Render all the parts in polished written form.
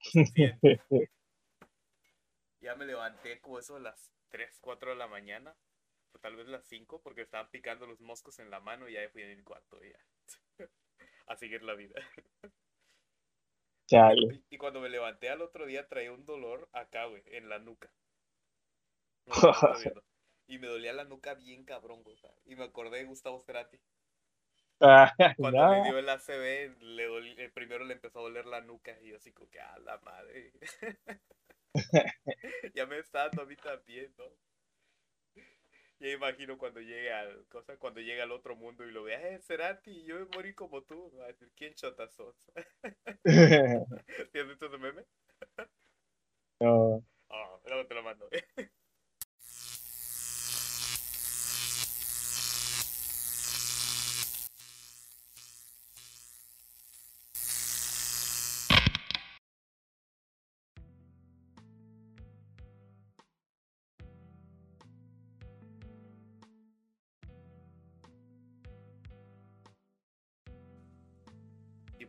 Suficiente. Ya me levanté como eso a las 3, 4 de la mañana, o tal vez las 5, porque estaban picando los moscos en la mano y ya fui en el cuarto ya. A seguir la vida. Chale. Y cuando me levanté al otro día traía un dolor acá, güey, en la nuca. No, y me dolía la nuca bien cabrón, güey. Y me acordé de Gustavo Cerati. Cuando me dio el ACV, primero le empezó a doler la nuca y yo así como que, ¡ah, la madre! Ya me está dando a mí también, ¿no? Ya imagino cuando llegue al cosa, cuando llega al otro mundo y lo vea, Cerati, yo me morí como tú. Va a decir, ¿quién chotazos? ¿Tienes visto ese meme? No. Oh, luego te lo mando.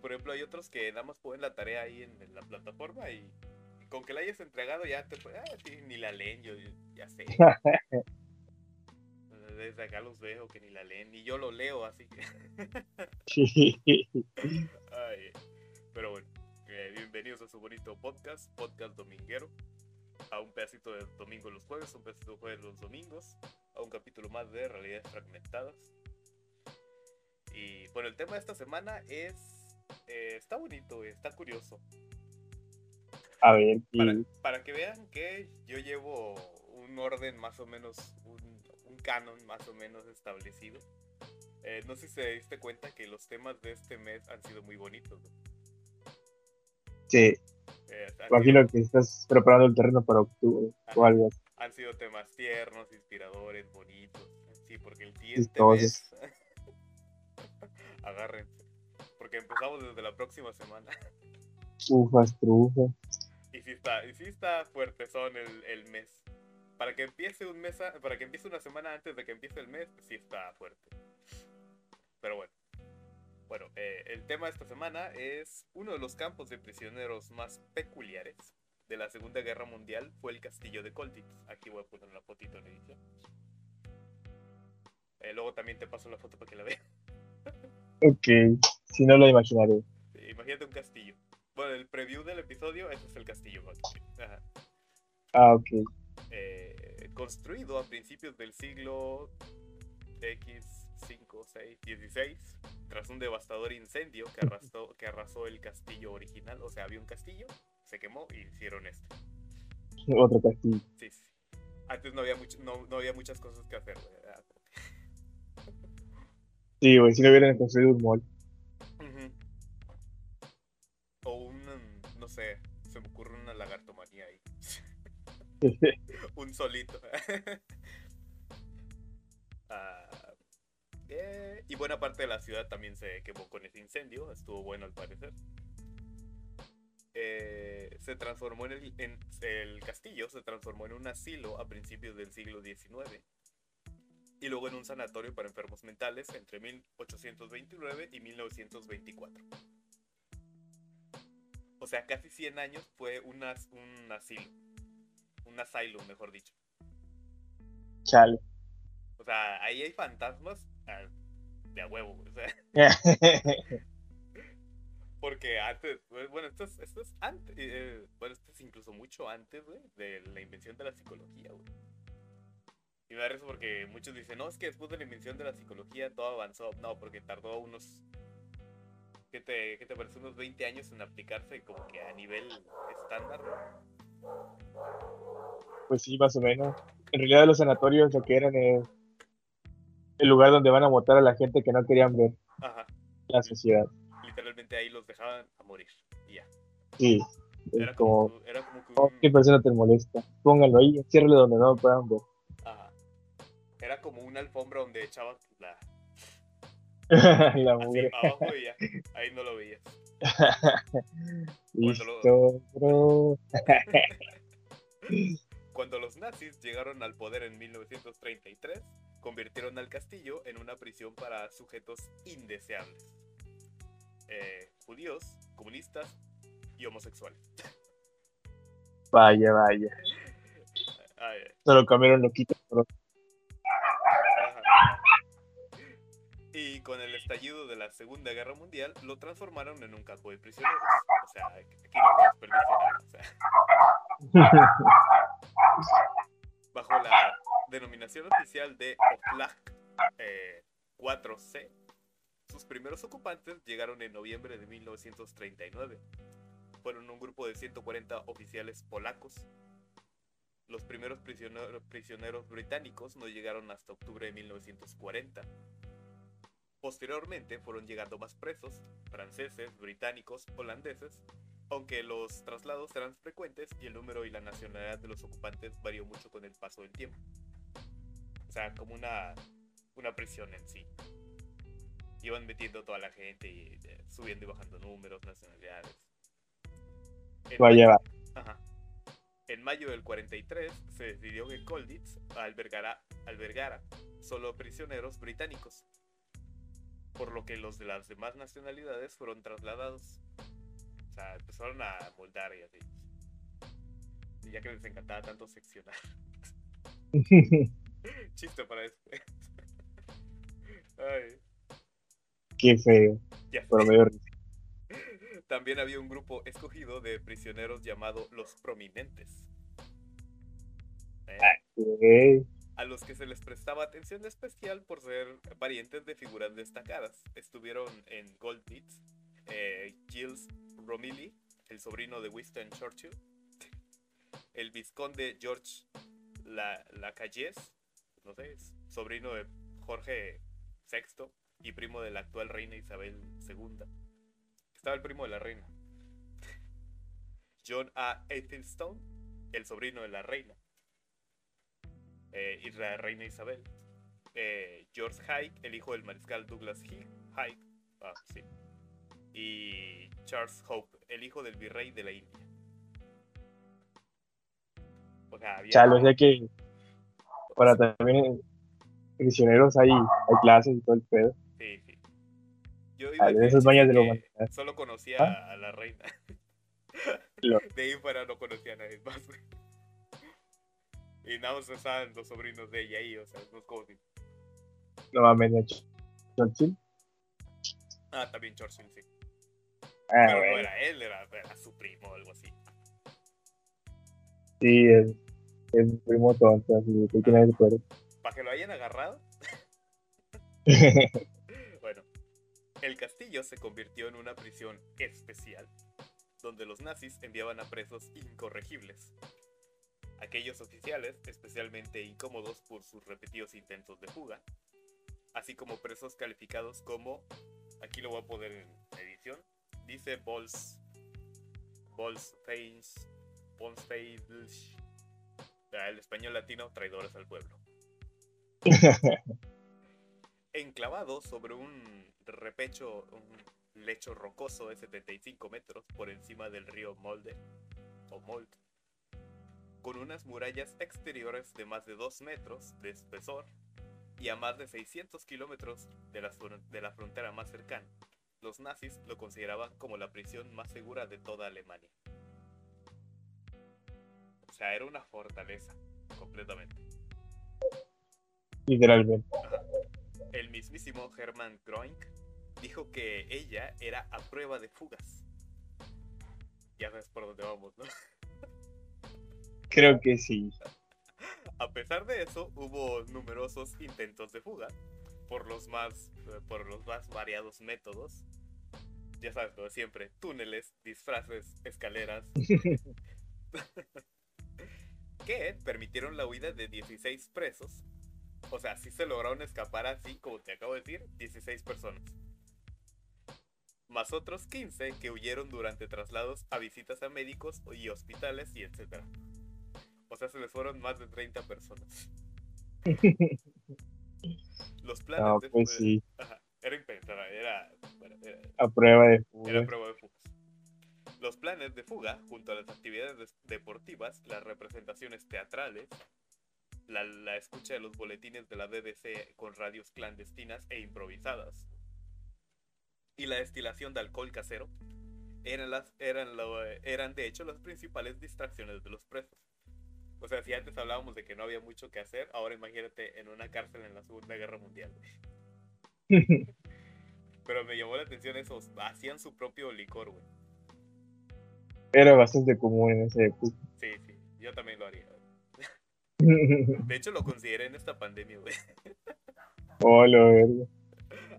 Por ejemplo, hay otros que nada más ponen la tarea ahí en la plataforma y con que la hayas entregado ya te puede... Ah, sí, ni la leen, yo ya sé. Desde acá los veo que ni la leen, ni yo lo leo, así que... Ay, pero bueno, bienvenidos a su bonito podcast, Podcast Dominguero. A un pedacito de domingo los jueves, un pedacito de jueves los domingos. A un capítulo más de Realidades Fragmentadas. Y bueno, el tema de esta semana es... está bonito, está curioso. A ver, y... para que vean que yo llevo un orden más o menos, un canon más o menos establecido. No sé si se diste cuenta que los temas de este mes han sido muy bonitos, ¿no? Sí. Imagino que estás preparando el terreno para octubre o algo. Han sido temas tiernos, inspiradores, bonitos. Sí, porque el siguiente mes... Agárrense. Porque empezamos desde la próxima semana. Ufas, trufas. Y sí está fuerte son el mes. Para que empiece para que empiece una semana antes de que empiece el mes, sí está fuerte. Pero bueno. Bueno, el tema de esta semana es uno de los campos de prisioneros más peculiares de la Segunda Guerra Mundial fue el Castillo de Colditz. Aquí voy a poner una fotito en edición. Luego también te paso la foto para que la veas. Ok. Si no lo imaginaré. Sí, imagínate un castillo. Bueno, el preview del episodio, ese es el castillo. Ajá. Ah, ok. Construido a principios del siglo XVI, tras un devastador incendio que arrasó el castillo original. O sea, había un castillo, se quemó y hicieron este. Otro castillo. Sí, sí. Antes no había muchas cosas que hacer, ¿verdad? Sí, güey, si no hubieran construido un mall. No sé, se me ocurre una lagartomanía ahí. Un solito. Y buena parte de la ciudad también se quemó con ese incendio. Estuvo bueno al parecer. Se transformó el castillo se transformó en un asilo a principios del siglo XIX. Y luego en un sanatorio para enfermos mentales entre 1829 y 1924. O sea, casi 100 años fue un asilo. Un asylum, mejor dicho. Chale. O sea, ahí hay fantasmas de a huevo. O sea. Porque antes, bueno, esto es antes. Bueno, esto es incluso mucho antes, güey, de la invención de la psicología, güey. Y me da risa porque muchos dicen, no, es que después de la invención de la psicología todo avanzó. No, porque tardó unos... ¿Qué te parece? Unos 20 años en aplicarse como que a nivel estándar, ¿no? Pues sí, más o menos. En realidad los sanatorios lo que eran el lugar donde van a votar a la gente que no querían ver. Ajá. La sociedad. Literalmente ahí los dejaban a morir y ya. Sí. Era como que ¿qué persona te molesta? Pónganlo ahí, ciérralo donde no puedan ver. Ajá. Era como una alfombra donde echabas la... La mugre. Así, abajo y ya. Ahí no lo veías. Cuando los nazis llegaron al poder en 1933, convirtieron al castillo en una prisión para sujetos indeseables. Judíos, comunistas y homosexuales. Vaya, vaya. Se lo cambiaron loquito. Pero... Y con el estallido de la Segunda Guerra Mundial lo transformaron en un campo de prisioneros. O sea, aquí no desperdician nada. O sea. Bajo la denominación oficial de Oplag 4C, sus primeros ocupantes llegaron en noviembre de 1939. Fueron un grupo de 140 oficiales polacos. Los primeros prisioneros británicos no llegaron hasta octubre de 1940. Posteriormente fueron llegando más presos, franceses, británicos, holandeses, aunque los traslados eran frecuentes y el número y la nacionalidad de los ocupantes varió mucho con el paso del tiempo. O sea, como una prisión en sí. Iban metiendo toda la gente y subiendo y bajando números, nacionalidades. En mayo del 43 se decidió que Colditz albergara solo prisioneros británicos, por lo que los de las demás nacionalidades fueron trasladados. O sea, empezaron a moldar y así. Y ya que les encantaba tanto seccionar. Chiste para después. Ay. Qué feo. Ya pero me dio risa. También había un grupo escogido de prisioneros llamado los prominentes. Okay. A los que se les prestaba atención especial por ser parientes de figuras destacadas. Estuvieron en Colditz, Gilles Romilly, el sobrino de Winston Churchill, el vizconde George Lacalle, no sé, sobrino de Jorge VI y primo de la actual reina Isabel II. Estaba el primo de la reina. John A. Aethelstone, el sobrino de la reina y la reina Isabel. George Hyde, el hijo del mariscal Douglas Hyde. Ah, sí. Y Charles Hope, el hijo del virrey de la India. O sea, había... Chalo, o sea que para también prisioneros hay clases y todo el pedo. Sí, sí. Yo iba a solo conocía a la reina. De ahí fuera no conocía a nadie más. Y nada más estaban los sobrinos de ella ahí, o sea, no es como si... No mames, Churchill. Ah, también Churchill, sí. Pero no era él, era su primo o algo así. Sí, es un primo tonto, así que nadie se puede. ¿Para que lo hayan agarrado? Bueno, el castillo se convirtió en una prisión especial, donde los nazis enviaban a presos incorregibles. Aquellos oficiales, especialmente incómodos por sus repetidos intentos de fuga, así como presos calificados como... Aquí lo voy a poner en edición. Dice Bolsteins, el español latino, traidores al pueblo. Enclavado sobre un lecho rocoso de 75 metros por encima del río Molde, con unas murallas exteriores de más de 2 metros de espesor, y a más de 600 kilómetros de la frontera más cercana, los nazis lo consideraban como la prisión más segura de toda Alemania. O sea, era una fortaleza, completamente. Literalmente. El mismísimo Hermann Göring dijo que ella era a prueba de fugas. Ya sabes por dónde vamos, ¿no? Creo que sí. A pesar de eso, hubo numerosos intentos de fuga por los más variados métodos. Ya sabes, como siempre, túneles, disfraces, escaleras, que permitieron la huida de 16 presos. O sea, sí se lograron escapar así, como te acabo de decir, 16 personas. Más otros 15 que huyeron durante traslados a visitas a médicos y hospitales y etc. O sea, se les fueron más de 30 personas. Los planes no, pues de... sí. Ajá. Era a prueba de fugas. Los planes de fuga, junto a las actividades deportivas, las representaciones teatrales, la escucha de los boletines de la BBC con radios clandestinas e improvisadas, y la destilación de alcohol casero, eran de hecho las principales distracciones de los presos. O sea, si antes hablábamos de que no había mucho que hacer, ahora imagínate en una cárcel en la Segunda Guerra Mundial. Pero me llamó la atención eso, hacían su propio licor, güey. Era bastante común en esa época. Sí, sí, yo también lo haría. De hecho, lo consideré en esta pandemia, güey. Oh, lo verga.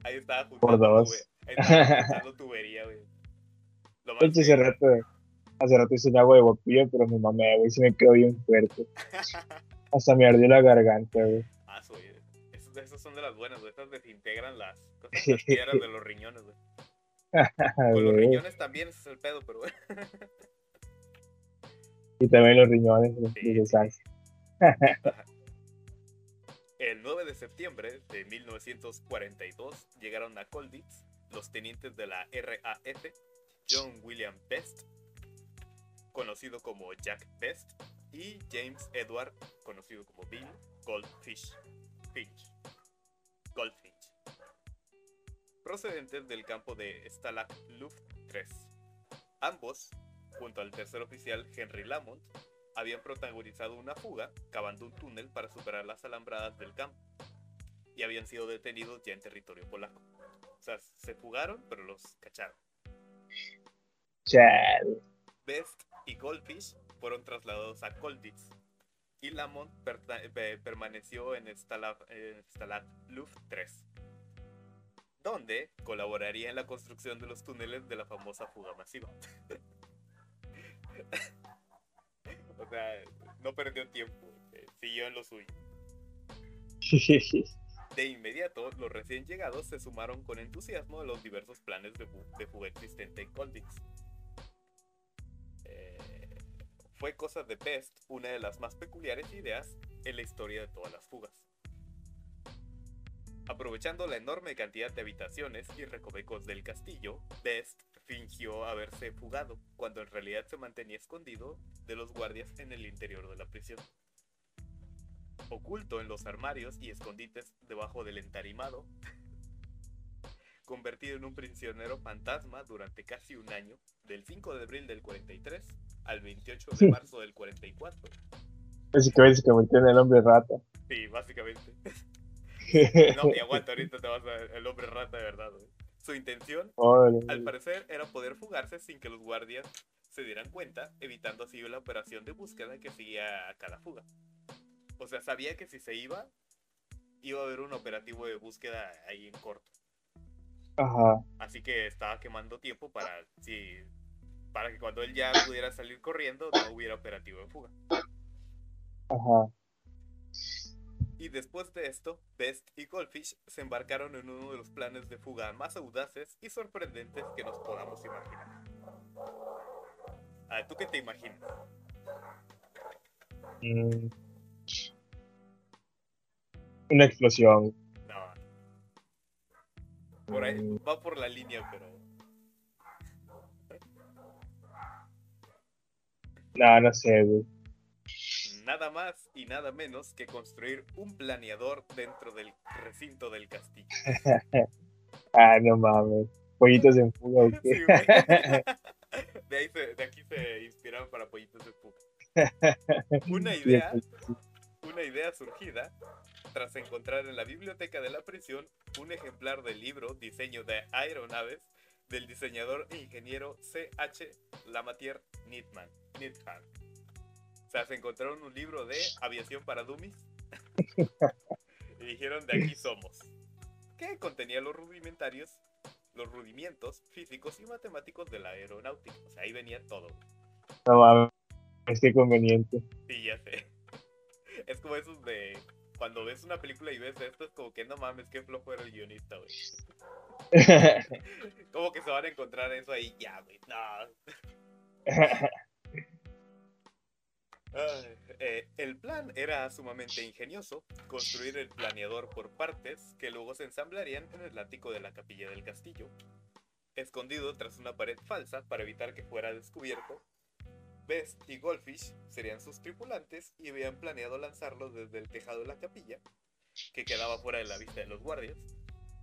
Ahí estaba juntando, güey. Ahí estaba juntando tubería, güey. De hecho, hace rato hice un agua de guapillo, pero mi mamá, güey, se me quedó bien fuerte. Hasta me ardió la garganta, güey. Ah, güey. Esas son de las buenas, güey. Estas desintegran las piedras de los riñones, güey. Con los riñones también, ese es el pedo, pero bueno. Y también los riñones, los procesales. El 9 de septiembre de 1942 llegaron a Colditz los tenientes de la RAF John William Best, conocido como Jack Best, y James Edward, conocido como Bill Goldfish, procedentes del campo de Stalag Luft III. Ambos, junto al tercer oficial Henry Lamont, habían protagonizado una fuga cavando un túnel para superar las alambradas del campo y habían sido detenidos ya en territorio polaco. O sea, se fugaron, pero los cacharon. Chale. Best y Goldfish fueron trasladados a Colditz y Lamont permaneció en Stalag Luft III, donde colaboraría en la construcción de los túneles de la famosa fuga masiva. O sea, no perdió tiempo, siguió en lo suyo. De inmediato, los recién llegados se sumaron con entusiasmo a los diversos planes de fuga existente en Colditz. Fue cosa de Best, una de las más peculiares ideas en la historia de todas las fugas. Aprovechando la enorme cantidad de habitaciones y recovecos del castillo, Best fingió haberse fugado, cuando en realidad se mantenía escondido de los guardias en el interior de la prisión. Oculto en los armarios y escondites debajo del entarimado, convertido en un prisionero fantasma durante casi un año, del 5 de abril del 43 al 28 de marzo del 44. Básicamente en el hombre rata. Sí, básicamente. No, y aguanta, ahorita te vas al hombre rata de verdad, güey. Su intención, al parecer, era poder fugarse sin que los guardias se dieran cuenta, evitando así la operación de búsqueda que seguía a cada fuga. O sea, sabía que si se iba, iba a haber un operativo de búsqueda ahí en corto. Ajá. Así que estaba quemando tiempo para que cuando él ya pudiera salir corriendo, no hubiera operativo de fuga. Ajá. Y después de esto, Best y Goldfish se embarcaron en uno de los planes de fuga más audaces y sorprendentes que nos podamos imaginar. Ah, ¿tú qué te imaginas? Una explosión. No. Por ahí va por la línea, pero... No sé, güey. Nada más y nada menos que construir un planeador dentro del recinto del castillo. Ah, no mames. Pollitos en fuga, ¿o qué? Sí, de aquí se inspiraron para pollitos en fuga. Una idea surgida tras encontrar en la biblioteca de la prisión un ejemplar del libro Diseño de Aeronaves del diseñador e ingeniero C.H. Lamatier Nitman. O sea, se encontraron un libro de aviación para dummies y dijeron, de aquí somos, que contenía los rudimentos físicos y matemáticos de la aeronáutica. O sea, ahí venía todo. No mames, es que conveniente. Sí, ya sé. Es como esos de cuando ves una película y ves esto, es como que no mames, qué flojo era el guionista, güey. Como que se van a encontrar eso ahí, ya, güey, no. El plan era sumamente ingenioso, construir el planeador por partes que luego se ensamblarían en el ático de la capilla del castillo, escondido tras una pared falsa para evitar que fuera descubierto. Best y Goldfish serían sus tripulantes y habían planeado lanzarlo desde el tejado de la capilla, que quedaba fuera de la vista de los guardias,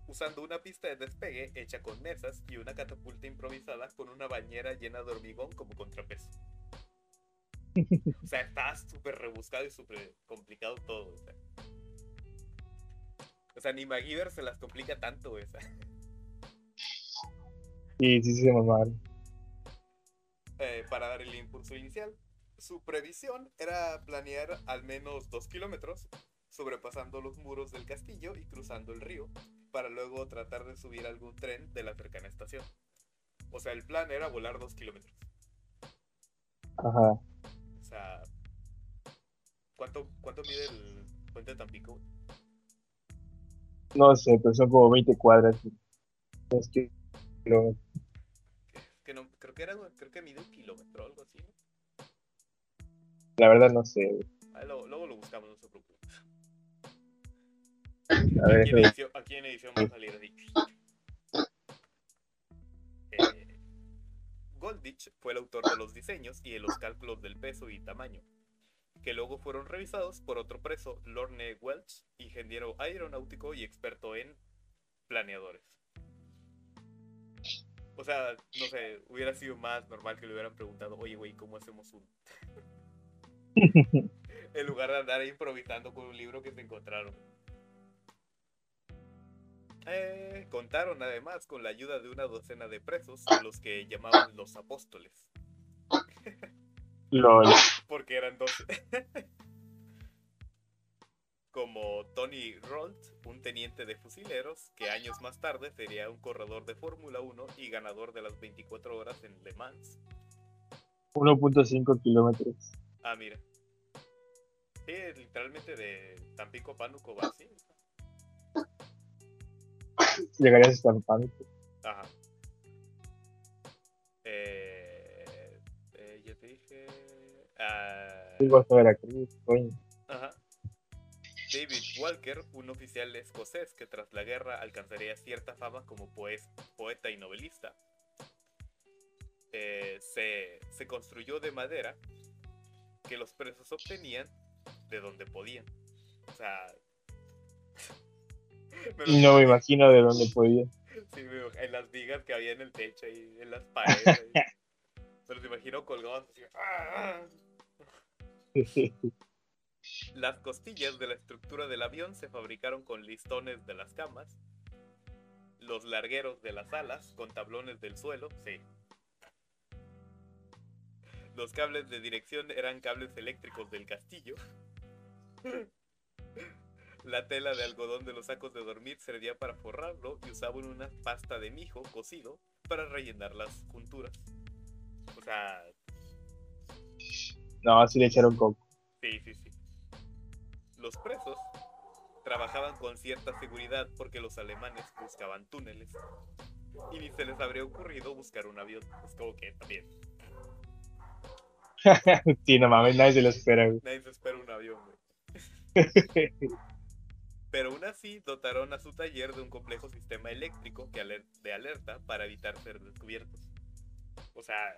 usando una pista de despegue hecha con mesas y una catapulta improvisada con una bañera llena de hormigón como contrapeso. O sea, está súper rebuscado y súper complicado todo, o sea. O sea, ni MacGyver se las complica tanto, o sea. Sí, se mamaron. Para dar el impulso inicial, su previsión era planear al menos 2 kilómetros, sobrepasando los muros del castillo y cruzando el río, para luego tratar de subir algún tren de la cercana estación. O sea, el plan era volar 2 kilómetros. Ajá. O sea, ¿cuánto mide el puente de Tampico? No sé, pero son como 20 cuadras. Es que... No, creo que mide 1 kilómetro o algo así, ¿no? La verdad no sé. Luego lo buscamos, no se preocupen. Aquí en edición va a salir Ditch. Golditch fue el autor de los diseños y de los cálculos del peso y tamaño, que luego fueron revisados por otro preso, Lorne Welch, ingeniero aeronáutico y experto en planeadores. O sea, no sé, hubiera sido más normal que le hubieran preguntado, oye, güey, ¿cómo hacemos uno? En lugar de andar improvisando con un libro que se encontraron. Contaron además con la ayuda de una docena de presos, a los que llamaban los apóstoles. LOL. Porque eran 12. Como Tony Rolt, un teniente de fusileros, que años más tarde sería un corredor de Fórmula 1 y ganador de las 24 horas en Le Mans. 1.5 kilómetros. Ah, mira. Sí, literalmente de Tampico a Pánuco va así. Llegarías hasta Pánuco. Ajá. Yo te dije... Digo hasta Veracruz, coño. Ajá. David Walker, un oficial escocés que tras la guerra alcanzaría cierta fama como poeta y novelista. Se construyó de madera que los presos obtenían de donde podían. O sea... No me imagino de dónde podían. Sí, en las vigas que había en el techo y en las paredes. Ahí. Se los imagino colgados así. ¡Ah! Las costillas de la estructura del avión se fabricaron con listones de las camas, los largueros de las alas con tablones del suelo, sí. Los cables de dirección eran cables eléctricos del castillo. La tela de algodón de los sacos de dormir servía para forrarlo y usaban una pasta de mijo cocido para rellenar las junturas. O sea... No, así le echaron coco. Sí. Los presos trabajaban con cierta seguridad porque los alemanes buscaban túneles y ni se les habría ocurrido buscar un avión. Es como que también. Sí, no mames, nadie se lo espera, güey. Nadie se espera un avión, güey. Pero aún así dotaron a su taller de un complejo sistema eléctrico de alerta para evitar ser descubiertos. O sea,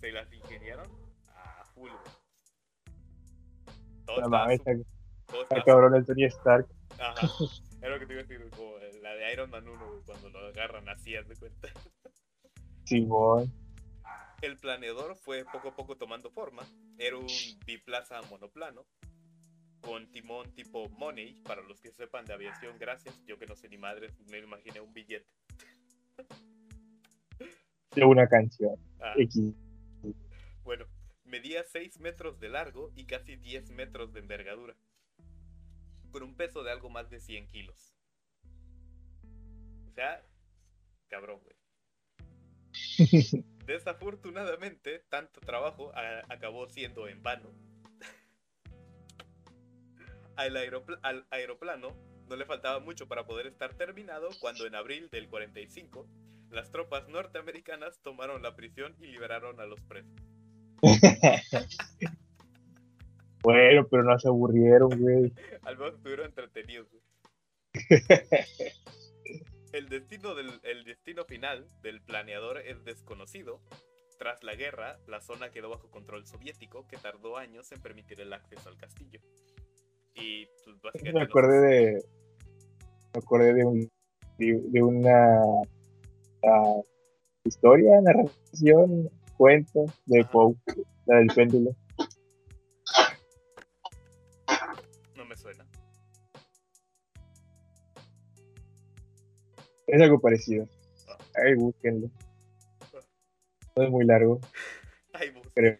se las ingeniaron a full, güey. Todo está cabrón el Tony Stark. Ajá, era lo que te iba a decir, como la de Iron Man 1, cuando lo agarran así, haz de cuenta. Sí, boy. El planeador fue poco a poco tomando forma. Era un biplaza monoplano con timón tipo Money, para los que sepan de aviación, gracias. Yo que no sé ni madres, me imaginé un billete. De una canción. Ah. X. Bueno, medía 6 metros de largo y casi 10 metros de envergadura, con un peso de algo más de 100 kilos. O sea, cabrón, güey. Desafortunadamente, tanto trabajo acabó siendo en vano. Al aeroplano no le faltaba mucho para poder estar terminado cuando en abril del 45 las tropas norteamericanas tomaron la prisión y liberaron a los presos. Bueno, pero no se aburrieron, güey. Al menos estuvieron entretenidos, güey. El destino final del planeador es desconocido. Tras la guerra, la zona quedó bajo control soviético, que tardó años en permitir el acceso al castillo. Y pues, básicamente... Me acordé de un de una historia, narración, cuento de Poe, la del péndulo. No me suena. Es algo parecido. Ahí búsquenlo. No es muy largo. Ahí búsquenlo.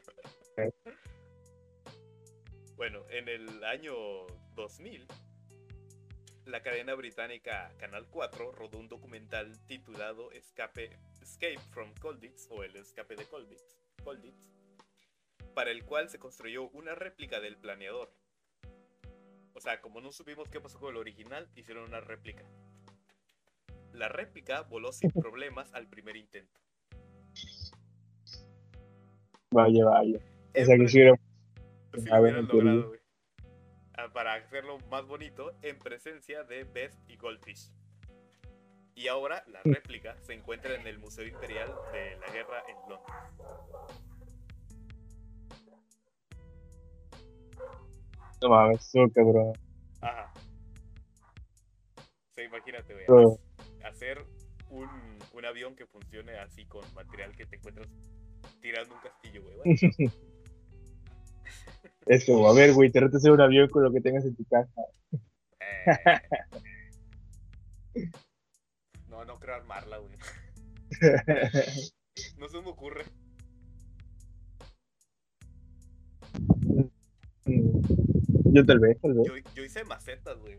Bueno, en el año 2000, la cadena británica Canal 4 rodó un documental titulado Escape from Colditz, o El Escape de Colditz, para el cual se construyó una réplica del planeador. O sea, como no supimos qué pasó con el original, hicieron una réplica. La réplica voló sin problemas al primer intento. Vaya, vaya. O sea, que hubieran logrado, güey. Para hacerlo más bonito, en presencia de Best y Goldfish. Y ahora la réplica se encuentra en el Museo Imperial de la Guerra en Londres. No mames, tú, cabrón. Ajá. Sí, imagínate, güey. Pero hacer un avión que funcione así con material que te encuentras tirando un castillo, güey. ¿Vale? Es como, a ver, güey, te reto hacer un avión con lo que tengas en tu casa. No, no creo armarla, güey. No se me ocurre. Yo tal vez. Yo hice macetas, güey.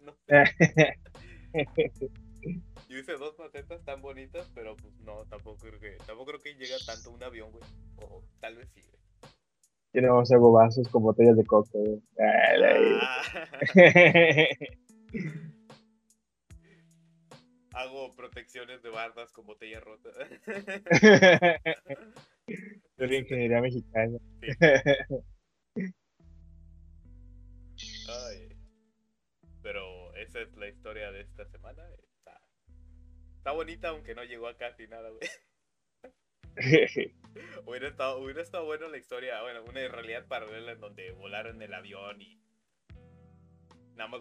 No sé. Yo hice 2 macetas tan bonitas, pero pues no, tampoco creo que llega tanto un avión, güey. O tal vez sí, güey. Yo no hago vasos con botellas de coca. Hago protecciones de bardas con botellas rotas. Yo soy ingeniería mexicana. Sí. Ay, pero esa es la historia de esta semana. Está bonita, aunque no llegó a casi nada, güey. Hubiera estado bueno la historia, bueno, una realidad paralela en donde volaron el avión y nada más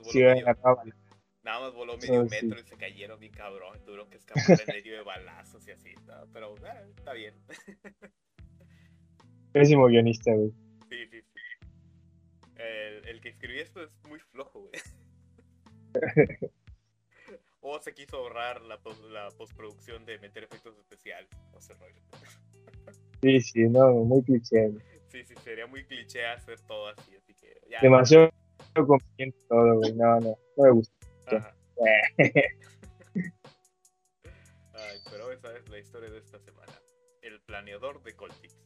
voló medio metro y se cayeron bien cabrón, tuvieron que escapar en medio de balazos y así, ¿no? Pero está bien. Pésimo guionista, güey. Sí. El que escribió esto es muy flojo, güey. O se quiso ahorrar la postproducción de meter efectos especiales. No sé, rollo. Sí, no, muy cliché. Sí, sería muy cliché hacer todo así, así que ya. Demasiado confiante todo, güey. No me gusta. Ay, pero esa es la historia de esta semana. El planeador de Colditz.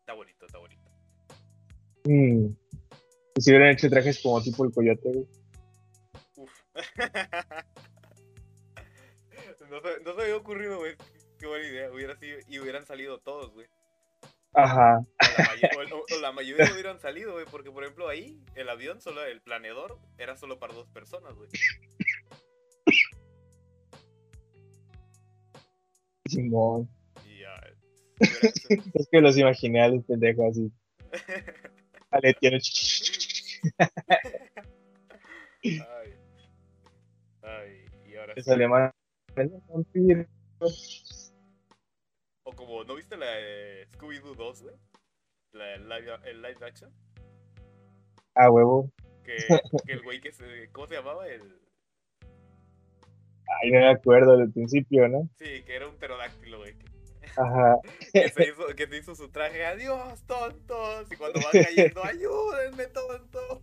Está bonito. Si hubieran hecho trajes como tipo el coyote, güey. No se había ocurrido, güey. Qué buena idea. Hubiera sido, y hubieran salido todos, güey. Ajá. O la mayoría hubieran salido, güey. Porque, por ejemplo, ahí el avión, solo el planeador, era solo para 2 personas, güey. Simón. Es que los imaginé a los pendejos así. Aleteando. Ay, y ahora es alemán. O como, ¿no viste la Scooby-Doo 2, güey? El live action. Ah, huevo. Que el güey que se... ¿Cómo se llamaba? Ay, no me acuerdo del principio, ¿no? Sí, que era un pterodáctilo, güey. Ajá. que se hizo su traje. Adiós, tontos. Y cuando van cayendo, ayúdenme, tontos.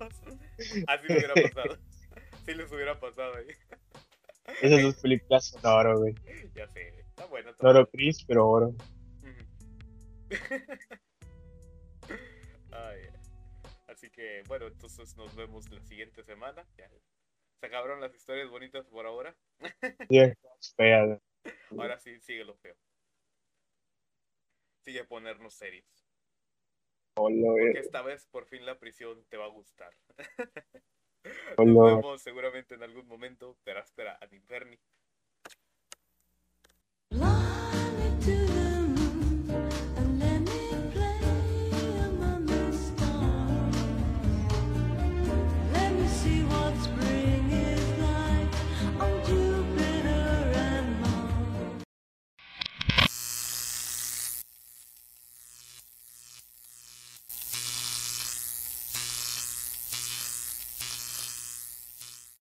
Así lo hubiera pasado. Sí les hubiera pasado ahí. Esas 2 películas son oro, güey. Ya sé, está bueno. Oro gris, pero oro. Ay, así que, bueno, entonces nos vemos la siguiente semana. Ya. Se acabaron las historias bonitas por ahora. Sí, feas. Ahora sí, sigue lo feo. Sigue ponernos serios. Porque esta vez, por fin, la prisión te va a gustar. Nos vemos seguramente en algún momento, pero espera, ad inferni.